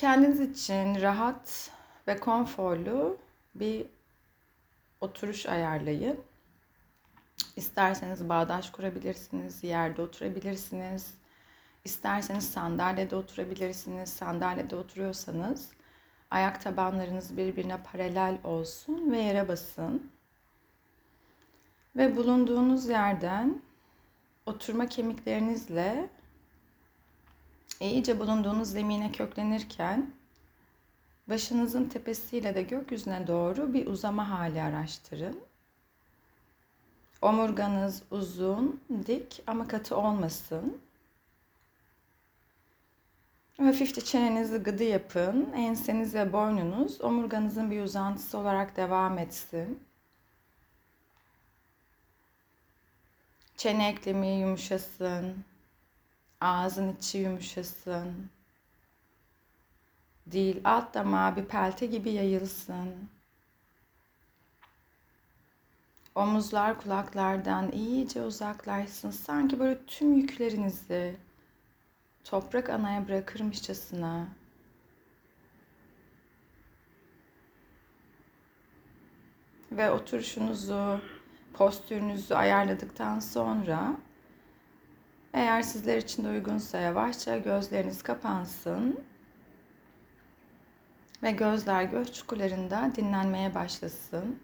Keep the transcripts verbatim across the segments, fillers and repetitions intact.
kendiniz için rahat ve konforlu bir oturuş ayarlayın. İsterseniz bağdaş kurabilirsiniz, yerde oturabilirsiniz. İsterseniz sandalyede oturabilirsiniz. Sandalyede oturuyorsanız ayak tabanlarınız birbirine paralel olsun ve yere basın. Ve bulunduğunuz yerden oturma kemiklerinizle iyice bulunduğunuz zemine köklenirken başınızın tepesiyle de gökyüzüne doğru bir uzama hali araştırın. Omurganız uzun, dik ama katı olmasın. Hafifçe çenenizi gıdı yapın. Enseniz ve boynunuz omurganızın bir uzantısı olarak devam etsin. Çene eklemi yumuşasın. Ağzın içi yumuşasın. Dil alt damağa bir pelte gibi yayılsın. Omuzlar kulaklardan iyice uzaklaşsın. Sanki böyle tüm yüklerinizi toprak anaya bırakırmışçasına ve oturuşunuzu, postürünüzü ayarladıktan sonra eğer sizler için de uygunsa yavaşça gözleriniz kapansın ve gözler göz çukurlarında dinlenmeye başlasın.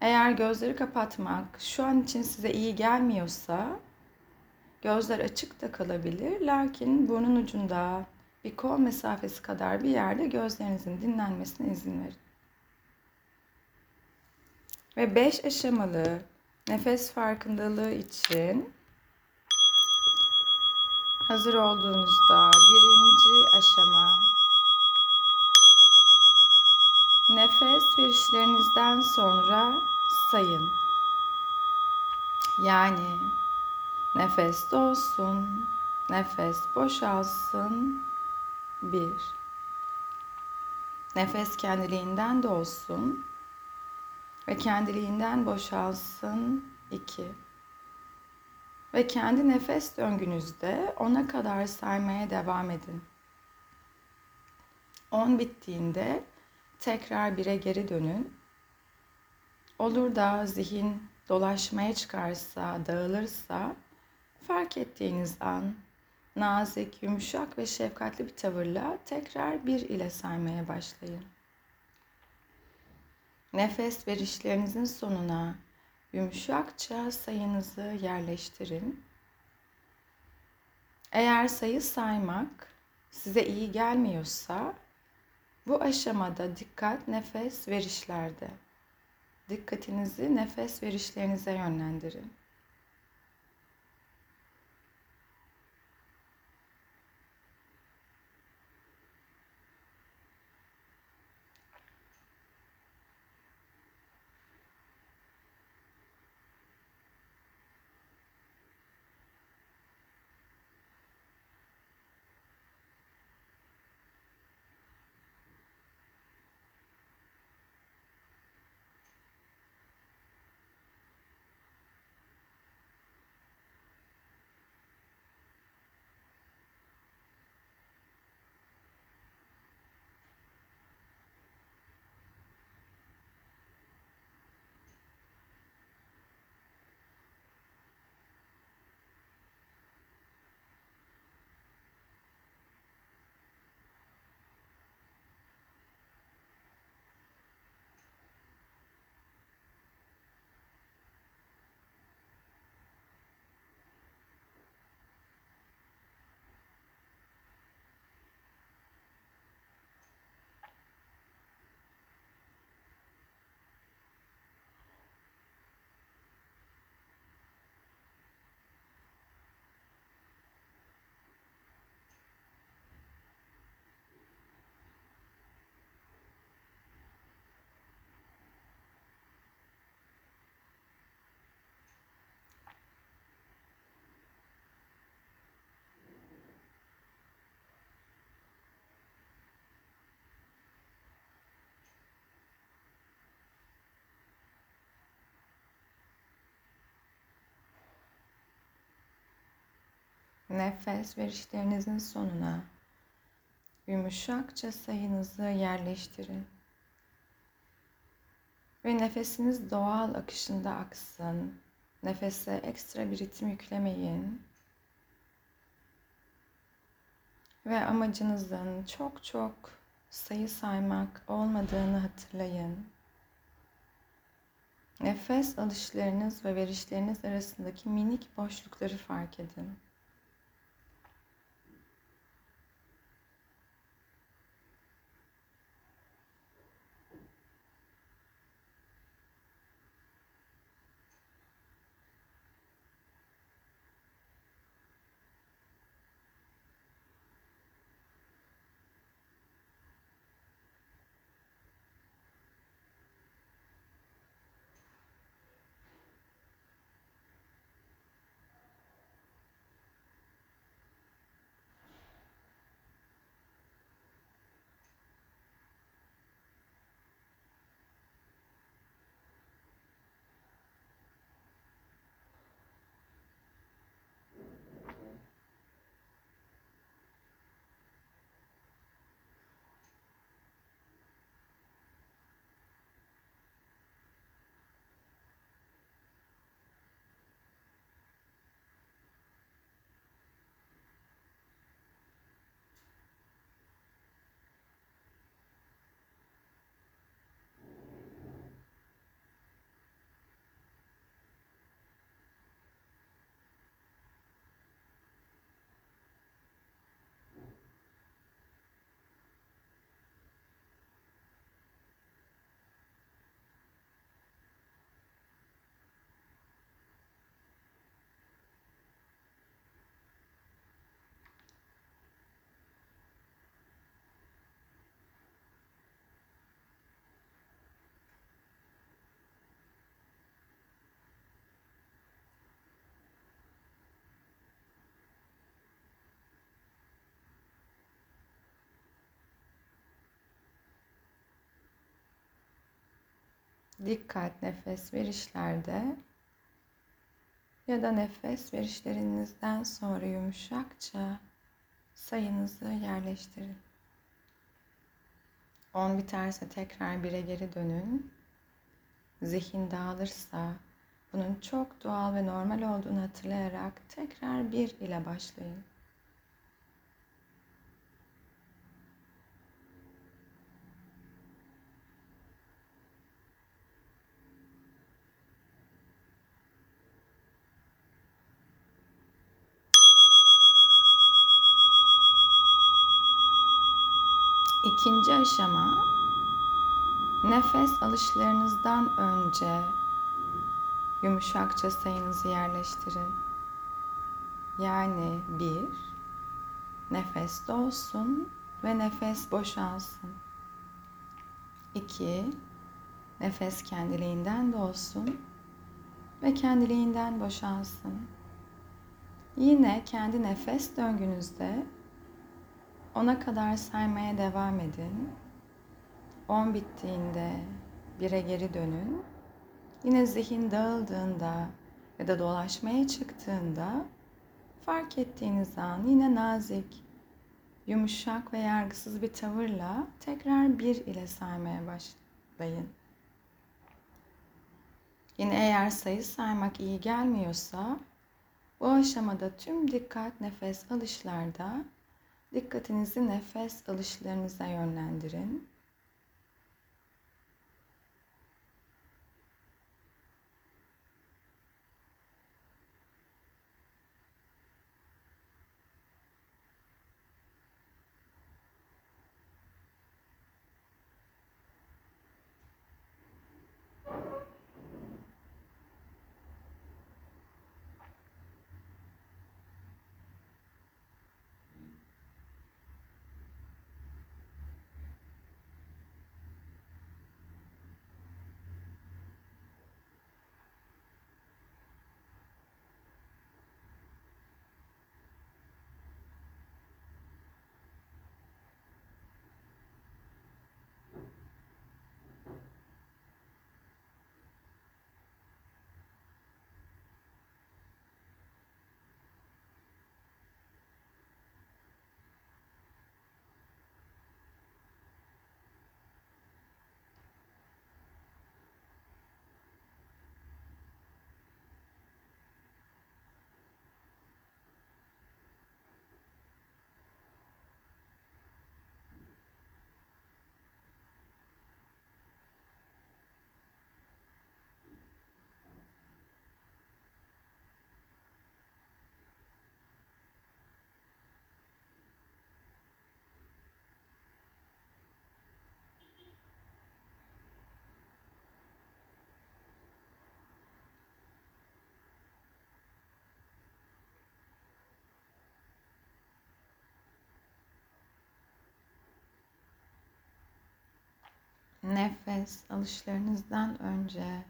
Eğer gözleri kapatmak şu an için size iyi gelmiyorsa gözler açık da kalabilir, lakin burnun ucunda bir kol mesafesi kadar bir yerde gözlerinizin dinlenmesine izin verin. Ve beş aşamalı nefes farkındalığı için hazır olduğunuzda birinci aşama nefes verişlerinizden sonra sayın. Yani nefes dolsun, nefes boşalsın, bir. Nefes kendiliğinden dolsun ve kendiliğinden boşalsın, iki. Ve kendi nefes döngünüzde ona kadar saymaya devam edin. on bittiğinde tekrar bire geri dönün. Olur da zihin dolaşmaya çıkarsa, dağılırsa, fark ettiğiniz an nazik, yumuşak ve şefkatli bir tavırla tekrar bir ile saymaya başlayın. Nefes verişlerinizin sonuna yumuşakça sayınızı yerleştirin. Eğer sayı saymak size iyi gelmiyorsa bu aşamada dikkat nefes verişlerde. Dikkatinizi nefes verişlerinize yönlendirin. Nefes verişlerinizin sonuna yumuşakça sayınızı yerleştirin. Ve nefesiniz doğal akışında aksın. Nefese ekstra bir ritim yüklemeyin. Ve amacınızın çok çok sayı saymak olmadığını hatırlayın. Nefes alışlarınız ve verişleriniz arasındaki minik boşlukları fark edin. Dikkat nefes verişlerde ya da nefes verişlerinizden sonra yumuşakça sayınızı yerleştirin. on biterse tekrar bire geri dönün. Zihin dağılırsa bunun çok doğal ve normal olduğunu hatırlayarak tekrar bir ile başlayın. İkinci aşama, nefes alışlarınızdan önce yumuşakça sayınızı yerleştirin. Yani bir, nefes dolsun ve nefes boşalsın. İki, nefes kendiliğinden dolsun ve kendiliğinden boşalsın. Yine kendi nefes döngünüzde ona kadar saymaya devam edin. on bittiğinde bire geri dönün. Yine zihin dağıldığında ya da dolaşmaya çıktığında fark ettiğiniz an yine nazik, yumuşak ve yargısız bir tavırla tekrar bir ile saymaya başlayın. Yine eğer sayı saymak iyi gelmiyorsa bu aşamada tüm dikkat nefes alışlarda dikkatinizi nefes alışlarınıza yönlendirin. nefes alışlarınızdan önce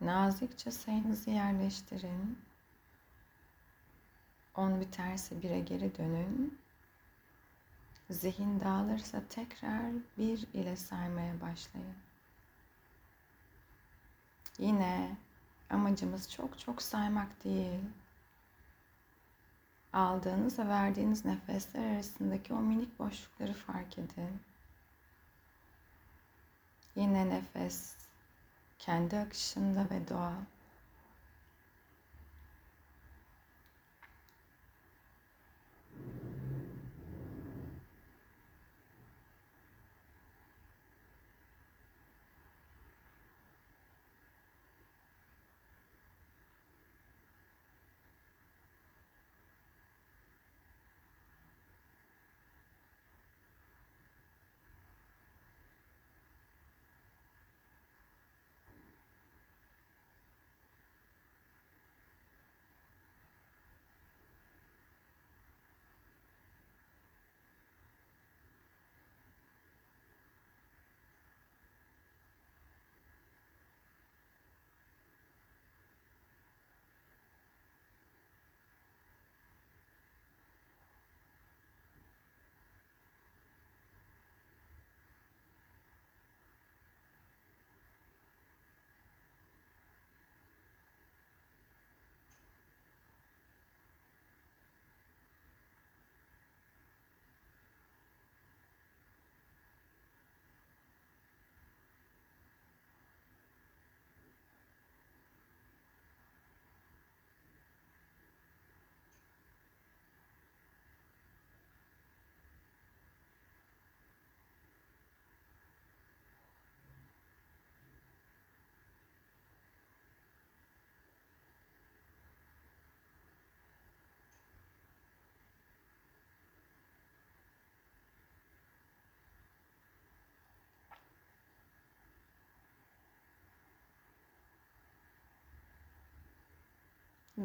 nazikçe sayınızı yerleştirin. on biterse bire geri dönün. Zihin dağılırsa tekrar bir ile saymaya başlayın. Yine amacımız çok çok saymak değil. Aldığınız ve verdiğiniz nefesler arasındaki o minik boşlukları fark edin. Yine nefes kendi akışında ve doğal.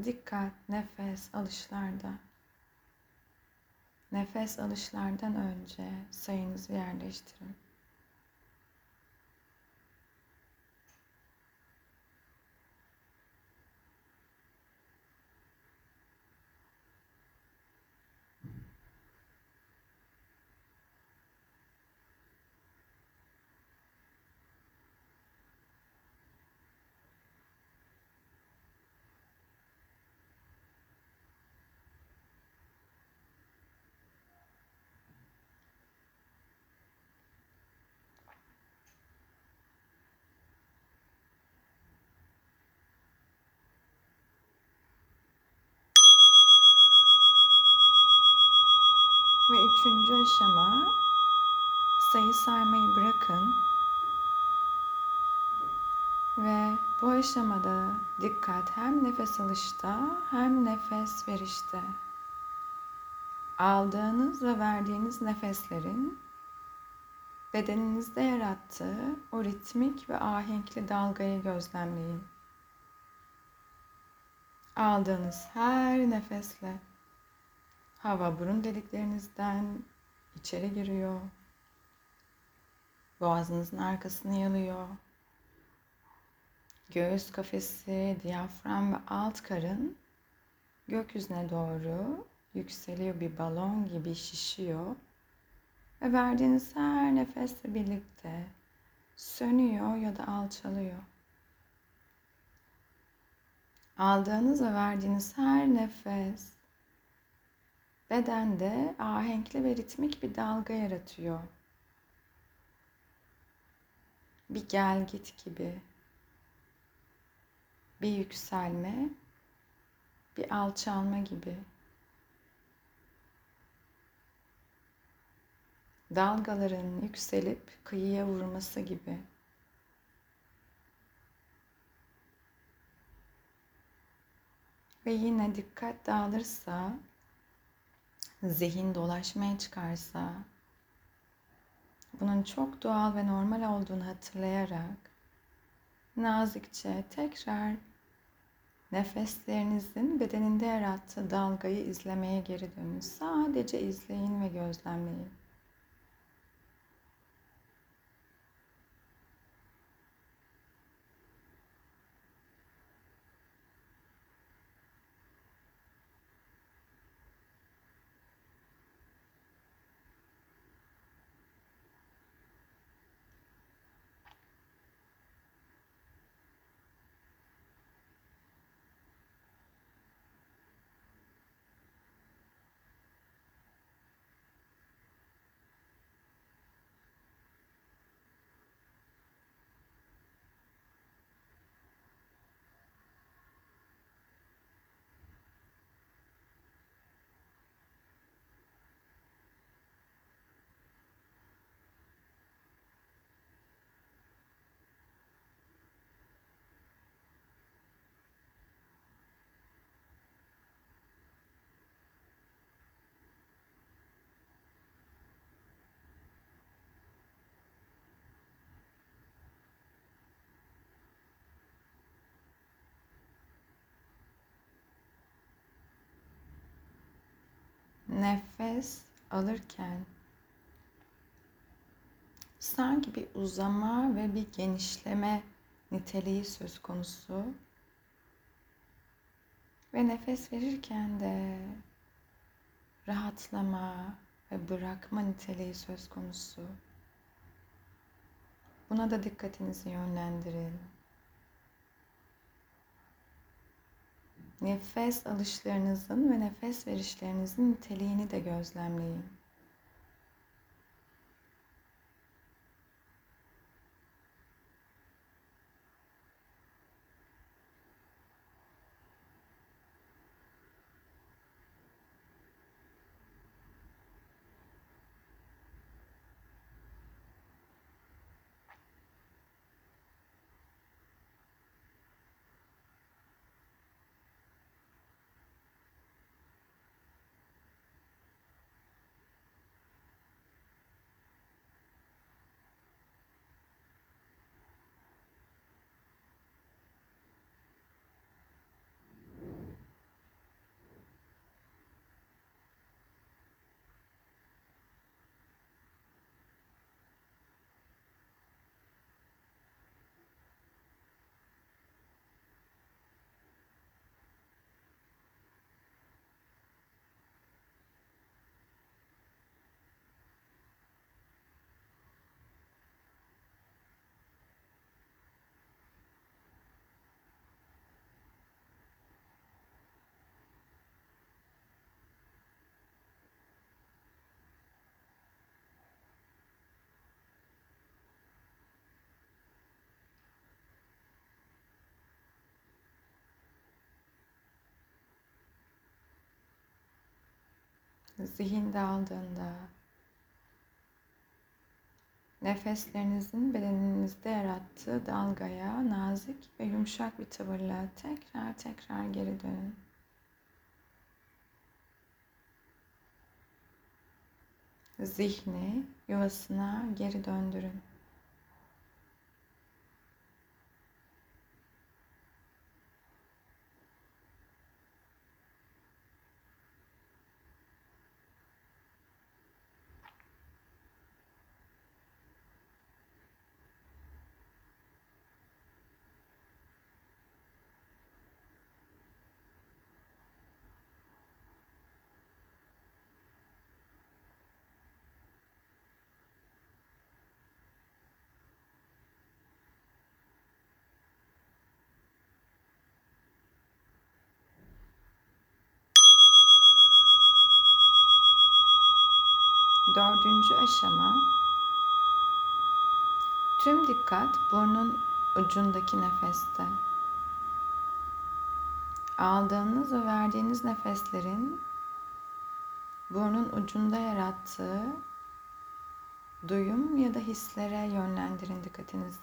Dikkat nefes alışlarda. Nefes alışlardan önce sayınızı yerleştirin. Ve üçüncü aşama, sayı saymayı bırakın. Ve bu aşamada dikkat hem nefes alışta hem nefes verişte. Aldığınız ve verdiğiniz nefeslerin bedeninizde yarattığı o ritmik ve ahenkli dalgayı gözlemleyin. Aldığınız her nefesle hava burun deliklerinizden içeri giriyor. Boğazınızın arkasını yalıyor. Göğüs kafesi, diyafram ve alt karın gökyüzüne doğru yükseliyor, bir balon gibi şişiyor. Ve verdiğiniz her nefesle birlikte sönüyor ya da alçalıyor. Aldığınız ve verdiğiniz her nefes bedende ahenkli ve ritmik bir dalga yaratıyor. Bir gel git gibi. Bir yükselme, bir alçalma gibi. Dalgaların yükselip kıyıya vurması gibi. Ve yine dikkat dağılırsa, zihin dolaşmaya çıkarsa, bunun çok doğal ve normal olduğunu hatırlayarak nazikçe tekrar nefeslerinizin bedeninde yarattığı dalgayı izlemeye geri dönün. Sadece izleyin ve gözlemleyin. nefes alırken sanki bir uzama ve bir genişleme niteliği söz konusu. Ve nefes verirken de rahatlama ve bırakma niteliği söz konusu. Buna da dikkatinizi yönlendirin. Nefes alışlarınızın ve nefes verişlerinizin niteliğini de gözlemleyin. Zihin daldığında nefeslerinizin bedeninizde yarattığı dalgaya nazik ve yumuşak bir tavırla tekrar tekrar geri dönün. Zihni yuvasına geri döndürün. Dördüncü aşama, tüm dikkat burnun ucundaki nefeste. Aldığınız ve verdiğiniz nefeslerin burnun ucunda yarattığı duyum ya da hislere yönlendirin dikkatinizi.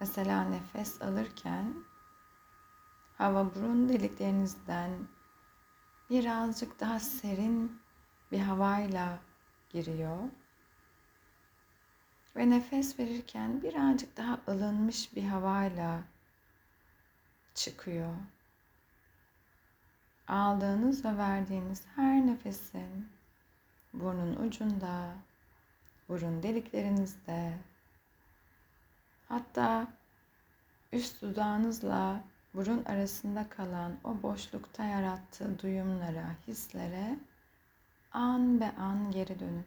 Mesela nefes alırken hava burun deliklerinizden birazcık daha serin bir havayla giriyor ve nefes verirken birazcık daha ılınmış bir havayla çıkıyor. Aldığınız ve verdiğiniz her nefesin burnun ucunda, burun deliklerinizde, hatta üst dudağınızla burun arasında kalan o boşlukta yarattığı duyumlara, hislere an be an geri dönün.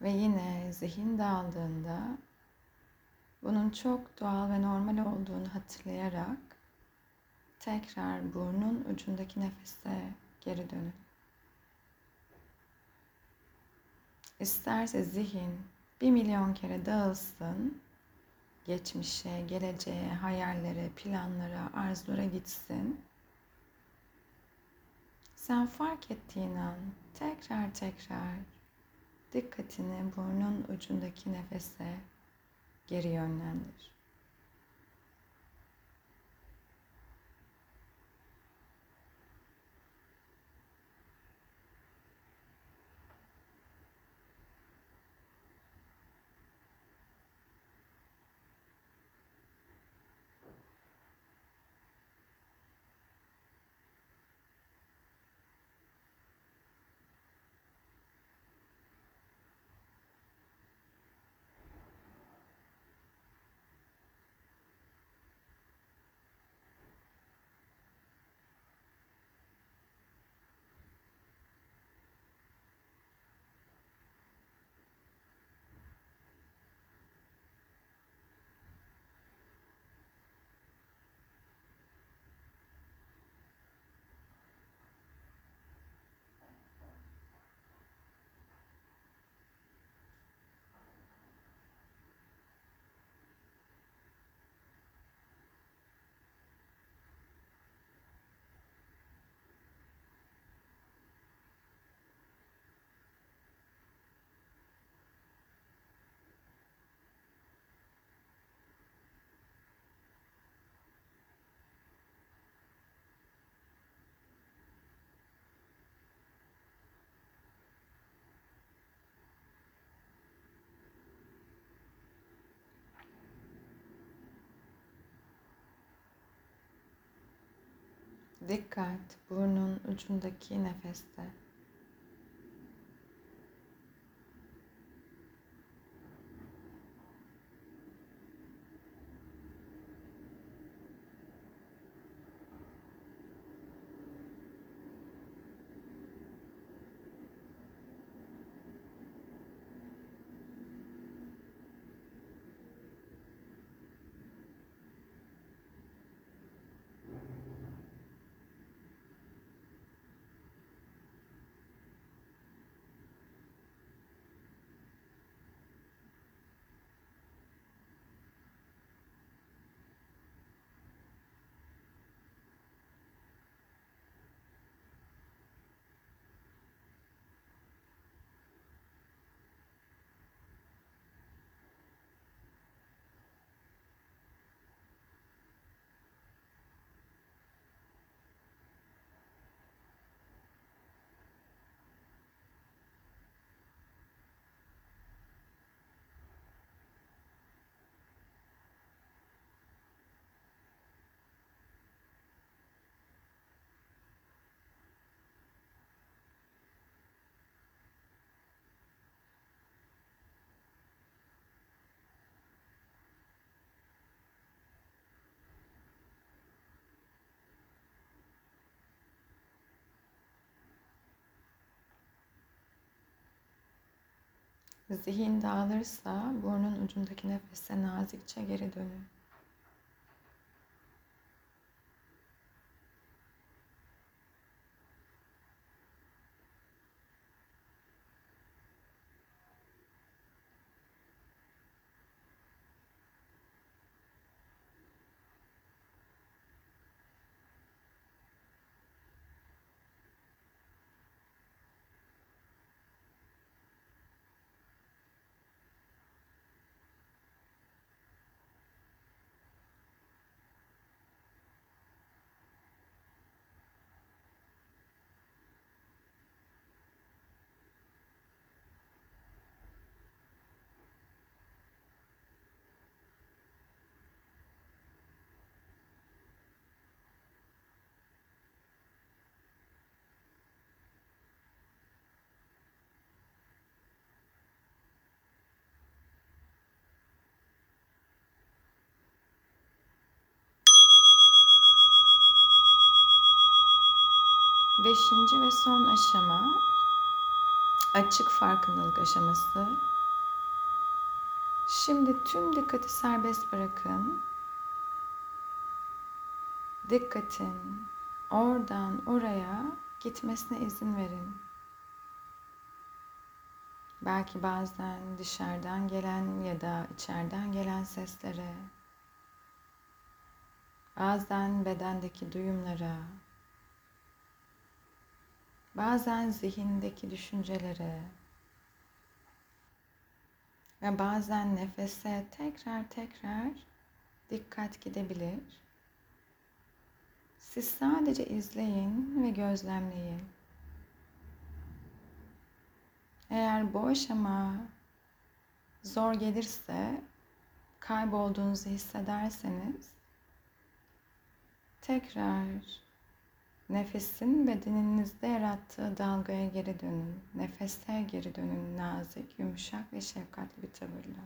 Ve yine zihin dağıldığında bunun çok doğal ve normal olduğunu hatırlayarak tekrar burnun ucundaki nefese geri dönün. İsterse zihin bir milyon kere dağılsın, geçmişe, geleceğe, hayallere, planlara, arzulara gitsin. Sen fark ettiğin an tekrar tekrar dikkatini burnun ucundaki nefese geri yönlendir. Dikkat burnun ucundaki nefeste. Zihin dağılırsa burnun ucundaki nefese nazikçe geri dönün. Beşinci ve son aşama açık farkındalık aşaması. Şimdi tüm dikkati serbest bırakın. Dikkatin oradan oraya gitmesine izin verin. Belki bazen dışarıdan gelen ya da içeriden gelen seslere, bazen bedendeki duyumlara, bazen zihindeki düşüncelere ve bazen nefese tekrar tekrar dikkat gidebilir. Siz sadece izleyin ve gözlemleyin. Eğer bu aşama zor gelirse, kaybolduğunuzu hissederseniz tekrar nefesin bedeninizde yarattığı dalgaya geri dönün. Nefese geri dönün nazik, yumuşak ve şefkatli bir tavırla.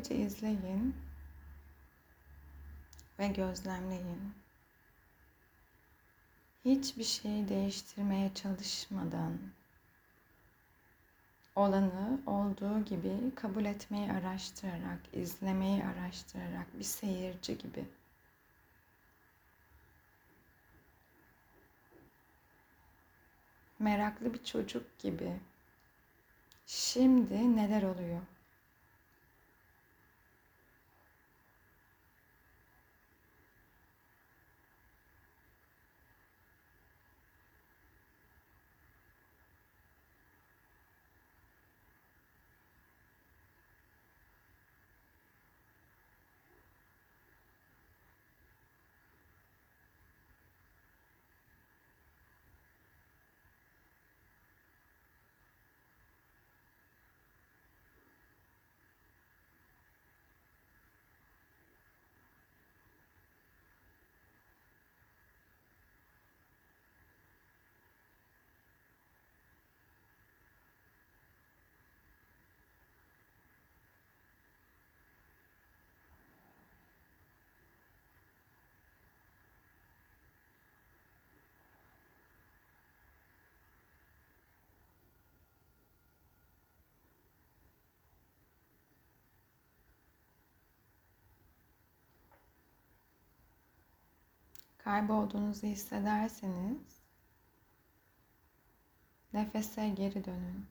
Sadece izleyin ve gözlemleyin. Hiçbir şeyi değiştirmeye çalışmadan olanı olduğu gibi kabul etmeyi araştırarak, izlemeyi araştırarak bir seyirci gibi. Meraklı bir çocuk gibi. Şimdi neler oluyor? kaybolduğunuzu hissederseniz nefese geri dönün.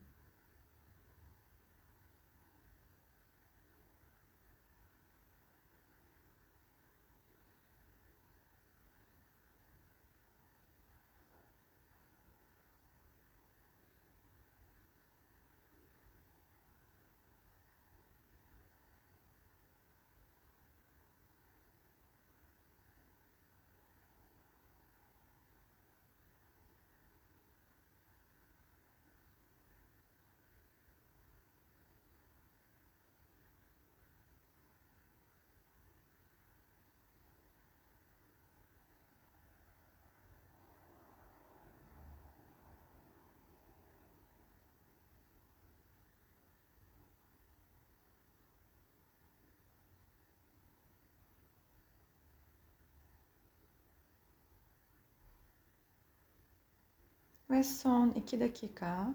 Ve son iki dakika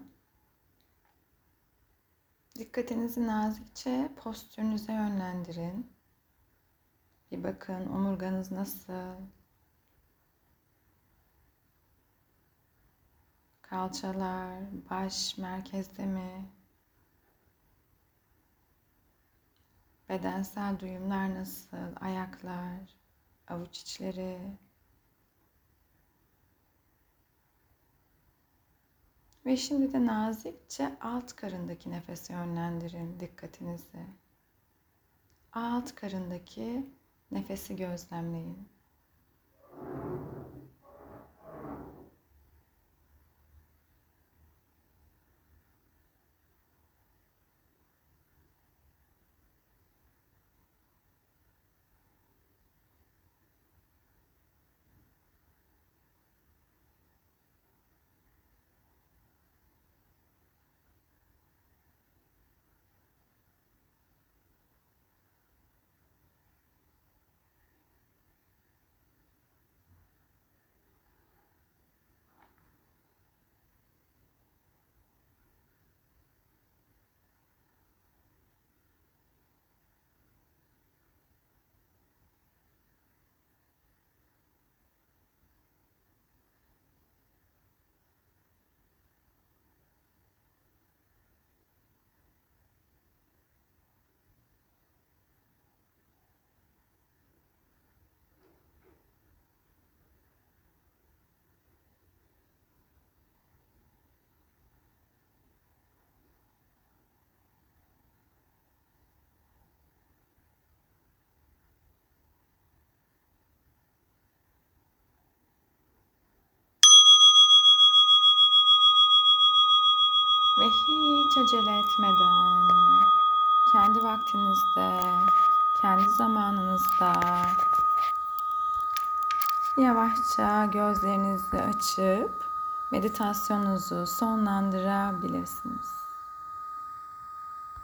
dikkatinizi nazikçe postürünüze yönlendirin. Bir bakın omurganız nasıl? Kalçalar, baş merkezde mi? Bedensel duyumlar nasıl? Ayaklar, avuç içleri. Ve şimdi de nazikçe alt karındaki nefese yönlendirin dikkatinizi. Alt karındaki nefesi gözlemleyin. Ve hiç acele etmeden, kendi vaktinizde, kendi zamanınızda yavaşça gözlerinizi açıp meditasyonunuzu sonlandırabilirsiniz.